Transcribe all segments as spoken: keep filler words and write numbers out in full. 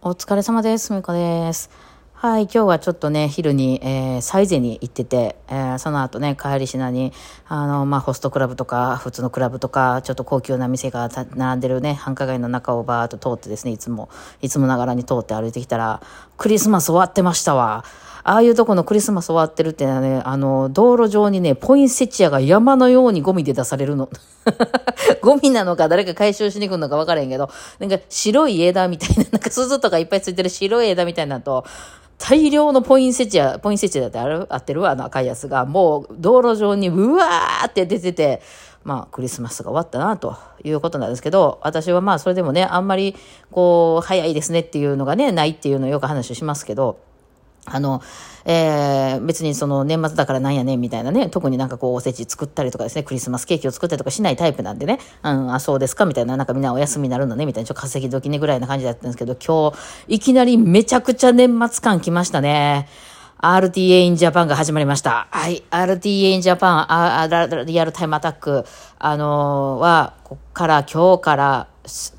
お疲れ様です。みこです。はい、今日はちょっとね、昼に、えー、サイゼに行ってて、えー、その後ね、帰りしなに、あの、まあ、ホストクラブとか、普通のクラブとか、ちょっと高級な店が並んでるね、繁華街の中をバーっと通ってですね、いつも、いつもながらに通って歩いてきたら、クリスマス終わってましたわ。ああいうとこのクリスマス終わってるってのはね、あの、道路上にね、ポインセチアが山のようにゴミで出されるの。ゴミなのか誰か回収しに来るのか分からへんけど、なんか白い枝みたいな、なんか鈴とかいっぱいついてる白い枝みたいなのと、大量のポインセチア、ポインセチアだってある、合ってるわ、あの赤いやつが、もう道路上にうわーって出てて、まあ、クリスマスが終わったな、ということなんですけど、私はまあ、それでもね、あんまり、こう、早いですねっていうのがね、ないっていうのをよく話しますけど、あの、えー、別にその年末だからなんやねんみたいなね、特になんかこうおせち作ったりとかですね、クリスマスケーキを作ったりとかしないタイプなんでね、うん、あ、そうですかみたいな、なんかみんなお休みになるのねみたいな、ちょっと稼ぎ時ねぐらいな感じだったんですけど、今日、いきなりめちゃくちゃ年末感来ましたね。アールティーエー in Japan が始まりました。はい、アールティーエー in Japan、あ、リアルタイムアタック、あのー、は、こっから今日から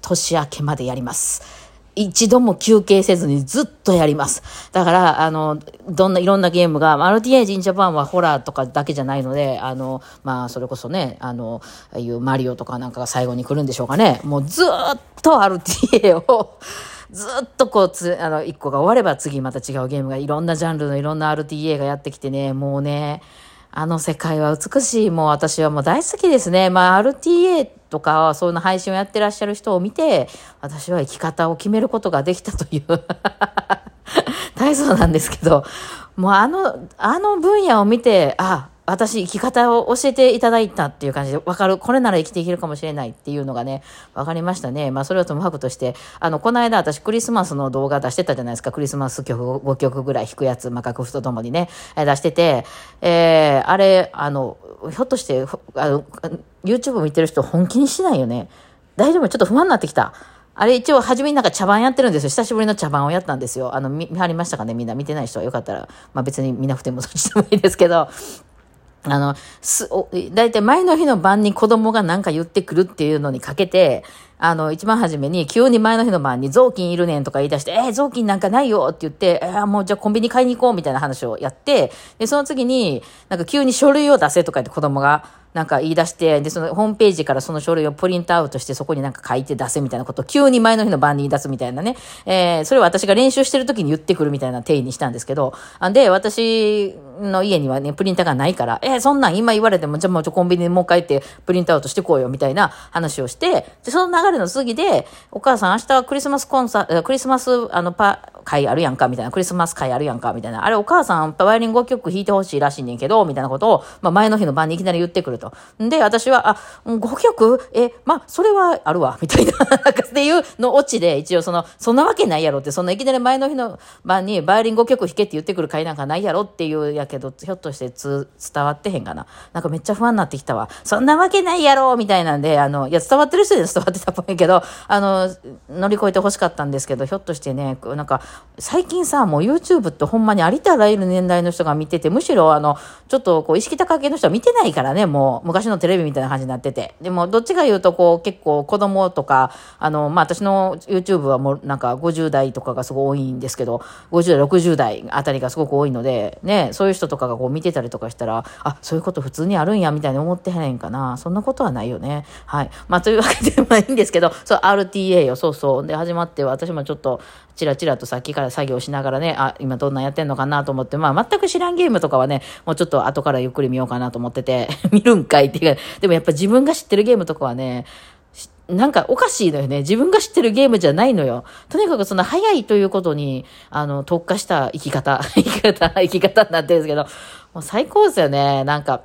年明けまでやります。一度も休憩せずにずっとやります。だから、あの、どんな、いろんなゲームが、アールティーエー in Japan はホラーとかだけじゃないので、あの、まあ、それこそね、あの、ああいうマリオとかなんかが最後に来るんでしょうかね。もうずーっと アールティーエー を、ずーっとこうつ、あの、一個が終われば次また違うゲームが、いろんなジャンルのいろんな アールティーエー がやってきてね、もうね、あの世界は美しい。もう私はもう大好きですね。まあ、アールティーエー とか、そういうの配信をやってらっしゃる人を見て、私は生き方を決めることができたという。大層なんですけど、もうあの、あの分野を見て、あ、私生き方を教えていただいたっていう感じで分かる。これなら生きていけるかもしれないっていうのがね、分かりましたね。まあそれはともかくとして、あの、この間私クリスマスの動画出してたじゃないですか。クリスマス曲ごきょくぐらい弾くやつ、まあ楽譜とともにね、出してて、えー、あれ、あの、ひょっとして、あの、YouTube 見てる人本気にしないよね。大丈夫？ちょっと不安になってきた。あれ一応初めになんか茶番やってるんですよ。久しぶりの茶番をやったんですよ。あの、見、見張りましたかね？みんな見てない人はよかったら、まあ別に見なくてもどっちでもいいですけど、あの、す、お、だいたい前の日の晩に子供が何か言ってくるっていうのにかけて、あの、一番初めに、急に前の日の晩に雑巾いるねんとか言い出して、えー、雑巾なんかないよって言って、えー、もうじゃあコンビニ買いに行こうみたいな話をやって、で、その次に、なんか急に書類を出せとか言って子供が、なんか言い出して、で、そのホームページからその書類をプリントアウトして、そこになんか書いて出せみたいなことを急に前の日の晩に言い出すみたいなね。えー、それを私が練習してる時に言ってくるみたいな定義にしたんですけど、で、私の家にはね、プリンターがないから、えー、そんなん今言われても、じゃあもうちょコンビニにもう帰ってプリントアウトしてこうよみたいな話をして、で、その流れの次で、お母さん明日クリスマスコンサート、クリスマス、あの、パ、会あるやんかみたいな、クリスマス会あるやんかみたいな、あれお母さんワイオリンごきょく弾いてほしいらしいねんけどみたいなことを、まあ、前の日の晩にいきなり言ってくると。で、私はあ、ごきょくえ、まあ、それはあるわみたいなっていうのオチで、一応そのそんなわけないやろって、そんないきなり前の日の晩にバイオリンごきょく弾けって言ってくる会なんかないやろっていうやけど、ひょっとしてつ伝わってへんかな、なんかめっちゃ不安になってきたわ。そんなわけないやろみたいなんで、あの、いや伝わってる人には伝わってたっぽいけど、あの、乗り越えてほしかったんですけど、ひょっとしてね、なんか最近さ、もう YouTube ってほんまにありとあらゆる年代の人が見てて、むしろあの、ちょっとこう意識高い系の人は見てないからね、もう昔のテレビみたいな感じになってて。でもどっちが言うとこう結構子供とか、あの、まあ、私の YouTube はもうなんかごじゅうだいとかがすごい多いんですけど、ごじゅう代、ろくじゅうだいあたりがすごく多いので、ね、そういう人とかがこう見てたりとかしたら、あ、そういうこと普通にあるんやみたいに思ってへんかな。そんなことはないよね。はい。まあ、というわけでまあいいんですけど、そう、アールティーエー よ、そうそう。で、始まって私もちょっとチラチラとさっきから作業しながらね、あ、今どんなんやってんのかなと思って、まあ全く知らんゲームとかはね、もうちょっと後からゆっくり見ようかなと思ってて、見るんかいっていうか、でもやっぱ自分が知ってるゲームとかはね、なんかおかしいのよね。自分が知ってるゲームじゃないのよ。とにかくその早いということに、あの、特化した生き方、生き方、生き方になってるんですけど、もう最高ですよね。なんか、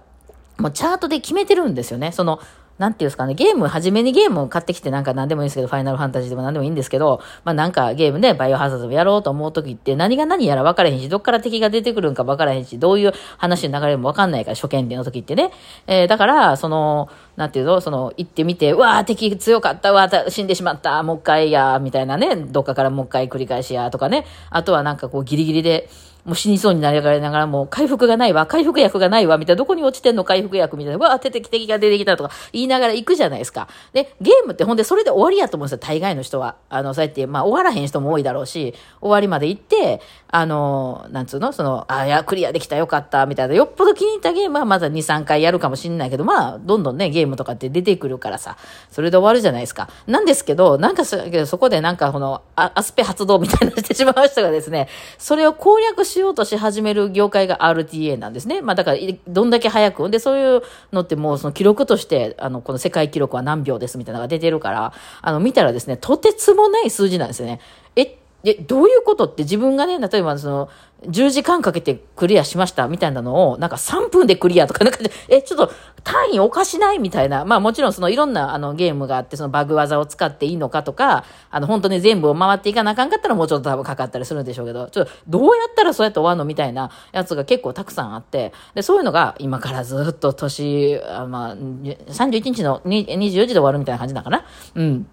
もうチャートで決めてるんですよね。その、なんていうんですかね、ゲーム、初めにゲームを買ってきて、なんか何でもいいんですけど、ファイナルファンタジーでも何でもいいんですけど、まあなんかゲームでバイオハザードやろうと思うときって、何が何やら分からへんし、どっから敵が出てくるんか分からへんし、どういう話の流れも分かんないから、初見でのときってね。えー、だから、その、なんていうの、その、行ってみて、うわー敵強かった、うわー死んでしまった、もう一回や、みたいなね、どっかからもう一回繰り返しや、とかね。あとはなんかこうギリギリで、もう死にそうになりながらもう回復がないわ、回復薬がないわみたいな、どこに落ちてんの回復薬みたいな、わあ出てきて敵が出てきたとか言いながら行くじゃないですか。でゲームってほんでそれで終わりやと思うんですよ、大概の人は。あのそうやってまあ終わらへん人も多いだろうし、終わりまで行ってあのなんつうのそのあいやクリアできたよかったみたいな、よっぽど気に入ったゲームはまだ にさん 回やるかもしれないけど、まあどんどんねゲームとかって出てくるからさ、それで終わるじゃないですか。なんですけどなんかそこでなんかこのアスペ発動みたいなしてしまう人がですね、それを攻略しようとし始める業界が アールティーエー なんですね。まあだからどんだけ早くで、そういうのってもうその記録としてあのこの世界記録は何秒ですみたいなのが出てるから、あの見たらですねとてつもない数字なんですよね。えでどういうことって、自分がね例えばそのじゅうじかんかけてクリアしましたみたいなのをなんかさんぷんでクリアとかなんかえちょっと単位おかしないみたいな。まあもちろんそのいろんなあのゲームがあって、そのバグ技を使っていいのかとか、あの本当に全部を回っていかなあかんかったらもうちょっと多分かかったりするんでしょうけど、ちょっとどうやったらそうやって終わんのみたいなやつが結構たくさんあって、でそういうのが今からずっと年あ、まあ、さんじゅういちにちのにじゅうよじで終わるみたいな感じだから、うん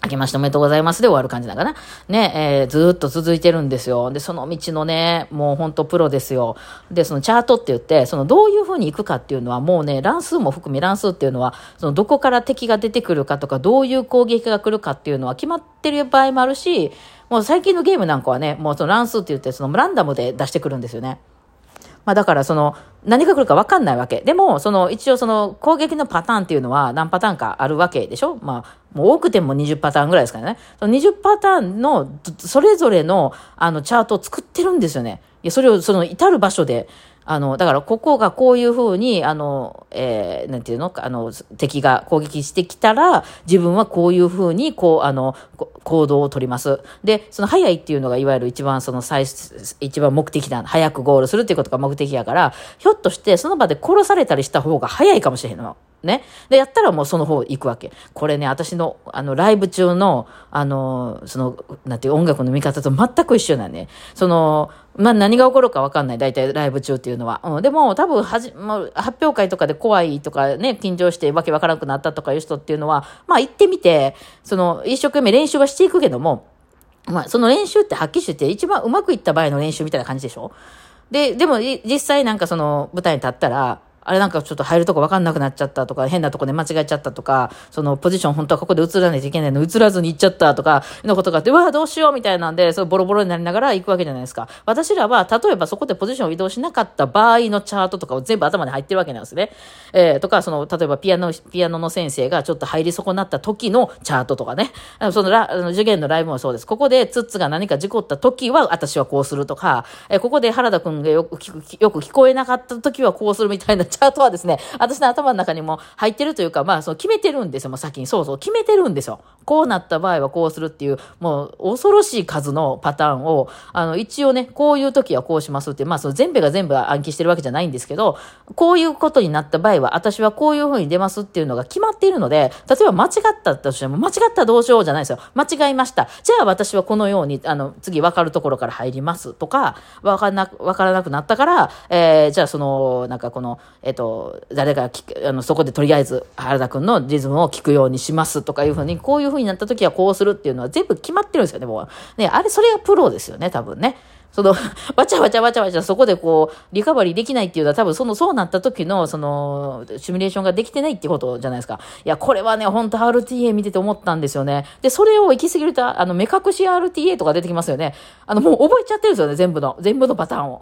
明けましておめでとうございますで終わる感じだからね、えー、ずっと続いてるんですよ。でその道のねもう本当プロですよ。でそのチャートって言って、そのどういう風に行くかっていうのはもうね乱数も含め、乱数っていうのはそのどこから敵が出てくるかとか、どういう攻撃が来るかっていうのは決まってる場合もあるし、もう最近のゲームなんかはねもうその乱数って言ってそのランダムで出してくるんですよね。まあ、だからその何が来るか分かんないわけでも、その一応その攻撃のパターンっていうのは何パターンかあるわけでしょ。まあもう多くてもにじゅうパターンぐらいですからね。そのにじゅうパターンのそれぞれのあのチャートを作ってるんですよね。いやそれをその至る場所であのだからここがこういうふうにあの、えー、なんていうのあの敵が攻撃してきたら自分はこういうふうにこうあの行動を取ります。でその早いっていうのがいわゆる一番その最一番目的だ、早くゴールするっていうことが目的やから、ひょっとしてその場で殺されたりした方が早いかもしれへんのね。でやったらもうその方行くわけ。これね私のあのライブ中のあのそのなんていう音楽の見方と全く一緒だね。そのまあ、何が起こるか分かんない。大体ライブ中っていうのは。うん、でも多分はじ、まあ、発表会とかで怖いとかね、緊張してわけ分からなくなったとかいう人っていうのは、まあ行ってみて、その一生懸命練習はしていくけども、まあその練習ってはっきりしてて一番うまくいった場合の練習みたいな感じでしょ。で、でも実際なんかその舞台に立ったら、あれなんかちょっと入るとこ分かんなくなっちゃったとか、変なとこで間違えちゃったとか、そのポジション本当はここで映らないといけないの映らずに行っちゃったとかのことがあって、うわどうしようみたいなんで、そうボロボロになりながら行くわけじゃないですか。私らは例えばそこでポジションを移動しなかった場合のチャートとかを全部頭に入ってるわけなんですね。えー、とかその例えばピアノピアノの先生がちょっと入り損なった時のチャートとかね。そのラあの受験のライブもそうです。ここでツッツが何か事故った時は私はこうするとか、えー、ここで原田くんがよく聞よく聞こえなかった時はこうするみたいな。チャートはですね、私の頭の中にも入ってるというか、まあ、その決めてるんですよ。もう先に。そうそう、決めてるんですよ。こうなった場合はこうするっていう、もう恐ろしい数のパターンを、あの、一応ね、こういう時はこうしますって、まあ、その全部が全部暗記してるわけじゃないんですけど、こういうことになった場合は、私はこういう風に出ますっていうのが決まっているので、例えば間違ったとしても、間違ったどうしようじゃないですよ。間違いました。じゃあ私はこのように、あの、次分かるところから入りますとか、分からなく、分からなくなったから、えー、じゃあその、なんかこの、えっと、誰か聞くあのそこでとりあえず原田くんのリズムを聞くようにしますとかいうふうに、こういうふうになった時はこうするっていうのは全部決まってるんですよね、もう。ね、あれ、それがプロですよね、多分ね。その、わちゃわちゃわちゃわちゃそこでこう、リカバリーできないっていうのは多分その、そうなった時の、その、シミュレーションができてないってことじゃないですか。いや、これはね、ほんと アールティーエー 見てて思ったんですよね。で、それを行き過ぎると、あの、目隠し アールティーエー とか出てきますよね。あの、もう覚えちゃってるんですよね、全部の、全部のパターンを。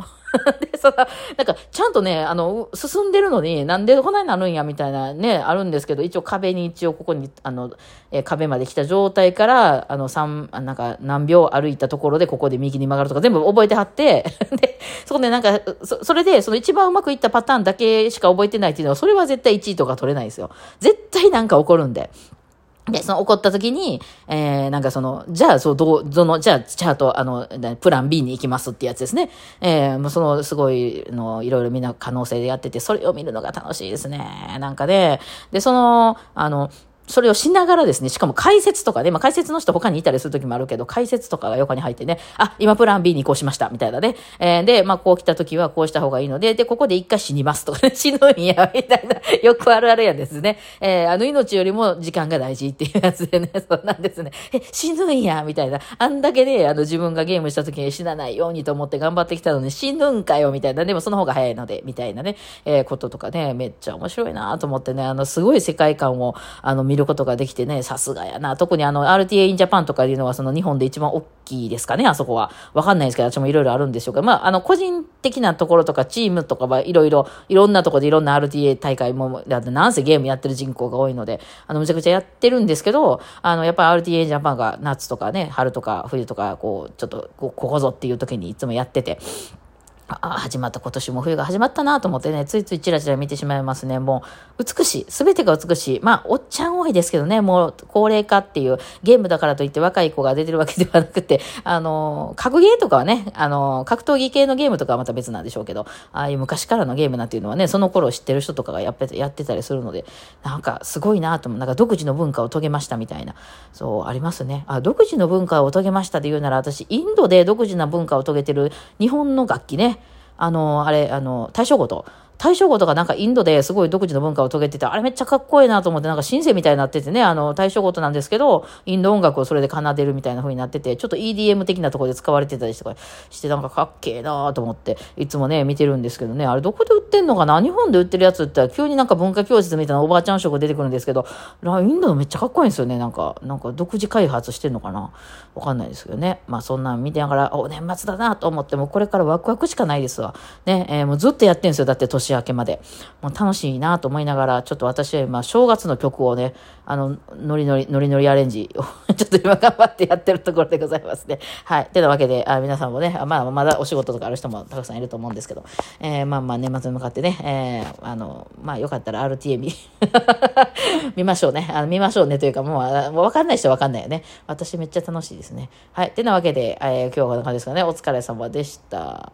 で、その、なんか、ちゃんとね、あの、進んでるのに、なんでこないなるんや、みたいなね、あるんですけど、一応壁に、一応ここに、あの、え壁まで来た状態から、あの、三、なんか、何秒歩いたところで、ここで右に曲がるとか、全部覚え覚えてはってでそこでなんか そ, それでその一番うまくいったパターンだけしか覚えてないっていうのは、それは絶対いちいとか取れないですよ。絶対なんか起こるんで。で、その怒った時に、えー、なんかその、じゃあ、そう、どう、どの、じゃあ、チャート、あの、プラン ビー に行きますってやつですね。えー、もうその、すごい、の、いろいろみんな可能性でやってて、それを見るのが楽しいですね。なんかで、で、その、あの、それをしながらですね、しかも解説とかね、まあ解説の人他にいたりする時もあるけど、解説とかが横に入ってね、あ、今プラン ビー に移行しましたみたいなね、えー、で、まあこう来た時はこうした方がいいので、で、ここで一回死にますとかね、死ぬんやみたいな、よくあるあるやんですね。えー、あの命よりも時間が大事っていうやつでね、そうなんですね。え、死ぬんやみたいな、あんだけで、ね、あの自分がゲームした時に死なないようにと思って頑張ってきたのに死ぬんかよみたいな、でもその方が早いのでみたいなね、えー、こととかね、めっちゃ面白いなと思ってね、あのすごい世界観をあの見ることができてね、さすがやな。特にあの アールティーエー in Japan とかいうのはその日本で一番大きいですかね、あそこは。わかんないですけど、私もいろいろあるんでしょうか。まあ、あの個人的なところとかチームとかはいろいろ、いろんなところでいろんな アールティーエー 大会も、だってなんせゲームやってる人口が多いので、あの、むちゃくちゃやってるんですけど、あの、やっぱり アールティーエーin Japan が夏とかね、春とか冬とか、こう、ちょっとここぞっていう時にいつもやってて、あ、始まった、今年も冬が始まったなと思ってね、ついついチラチラ見てしまいますね。もう美しい、すべてが美しい。まあおっちゃん多いですけどね、もう高齢化っていうゲームだからといって若い子が出てるわけではなくて、あの格ゲーとかはね、あの格闘技系のゲームとかはまた別なんでしょうけど、ああいう昔からのゲームなんていうのはね、その頃知ってる人とかがやっぱやってたりするので、なんかすごいなと思う。なんか独自の文化を遂げましたみたいな、そうありますね。あ、独自の文化を遂げましたで言うなら、私インドで独自な文化を遂げてる日本の楽器ね、あの、あれ、あの、大正琴。大正琴がなんかインドですごい独自の文化を遂げてて、あれめっちゃかっこいいなと思って、なんかシンセみたいになっててね、あの、大正琴なんですけど、インド音楽をそれで奏でるみたいな風になってて、ちょっと イーディーエム 的なところで使われてたりとかして、なんかかっけえなと思って、いつもね、見てるんですけどね、あれどこで売ってんのかな？日本で売ってるやつって、急になんか文化教室みたいなおばあちゃん色出てくるんですけど、インドのめっちゃかっこいいんですよね、なんか、なんか独自開発してんのかな？わかんないですけどね。まあそんなん見てながら、お、年末だなと思って、もうこれからワクワクしかないですわ。ね、えー、もうずっとやってんですよ、だって年明けまでもう楽しいなと思いながら、ちょっと私は今正月の曲をね、あのノリノリノリノリアレンジをちょっと今頑張ってやってるところでございますね。はい、てなわけで、あ、皆さんもね、まあ、まだお仕事とかある人もたくさんいると思うんですけど、えー、まあまあ年末に向かってね、えー、あのまあよかったら アールティーエー 見, 見ましょうね、あの見ましょうねというか、もう、もう分かんない人は分かんないよね。私めっちゃ楽しいですね。はい、てなわけで、えー、今日はこんな感じですかね。お疲れ様でした。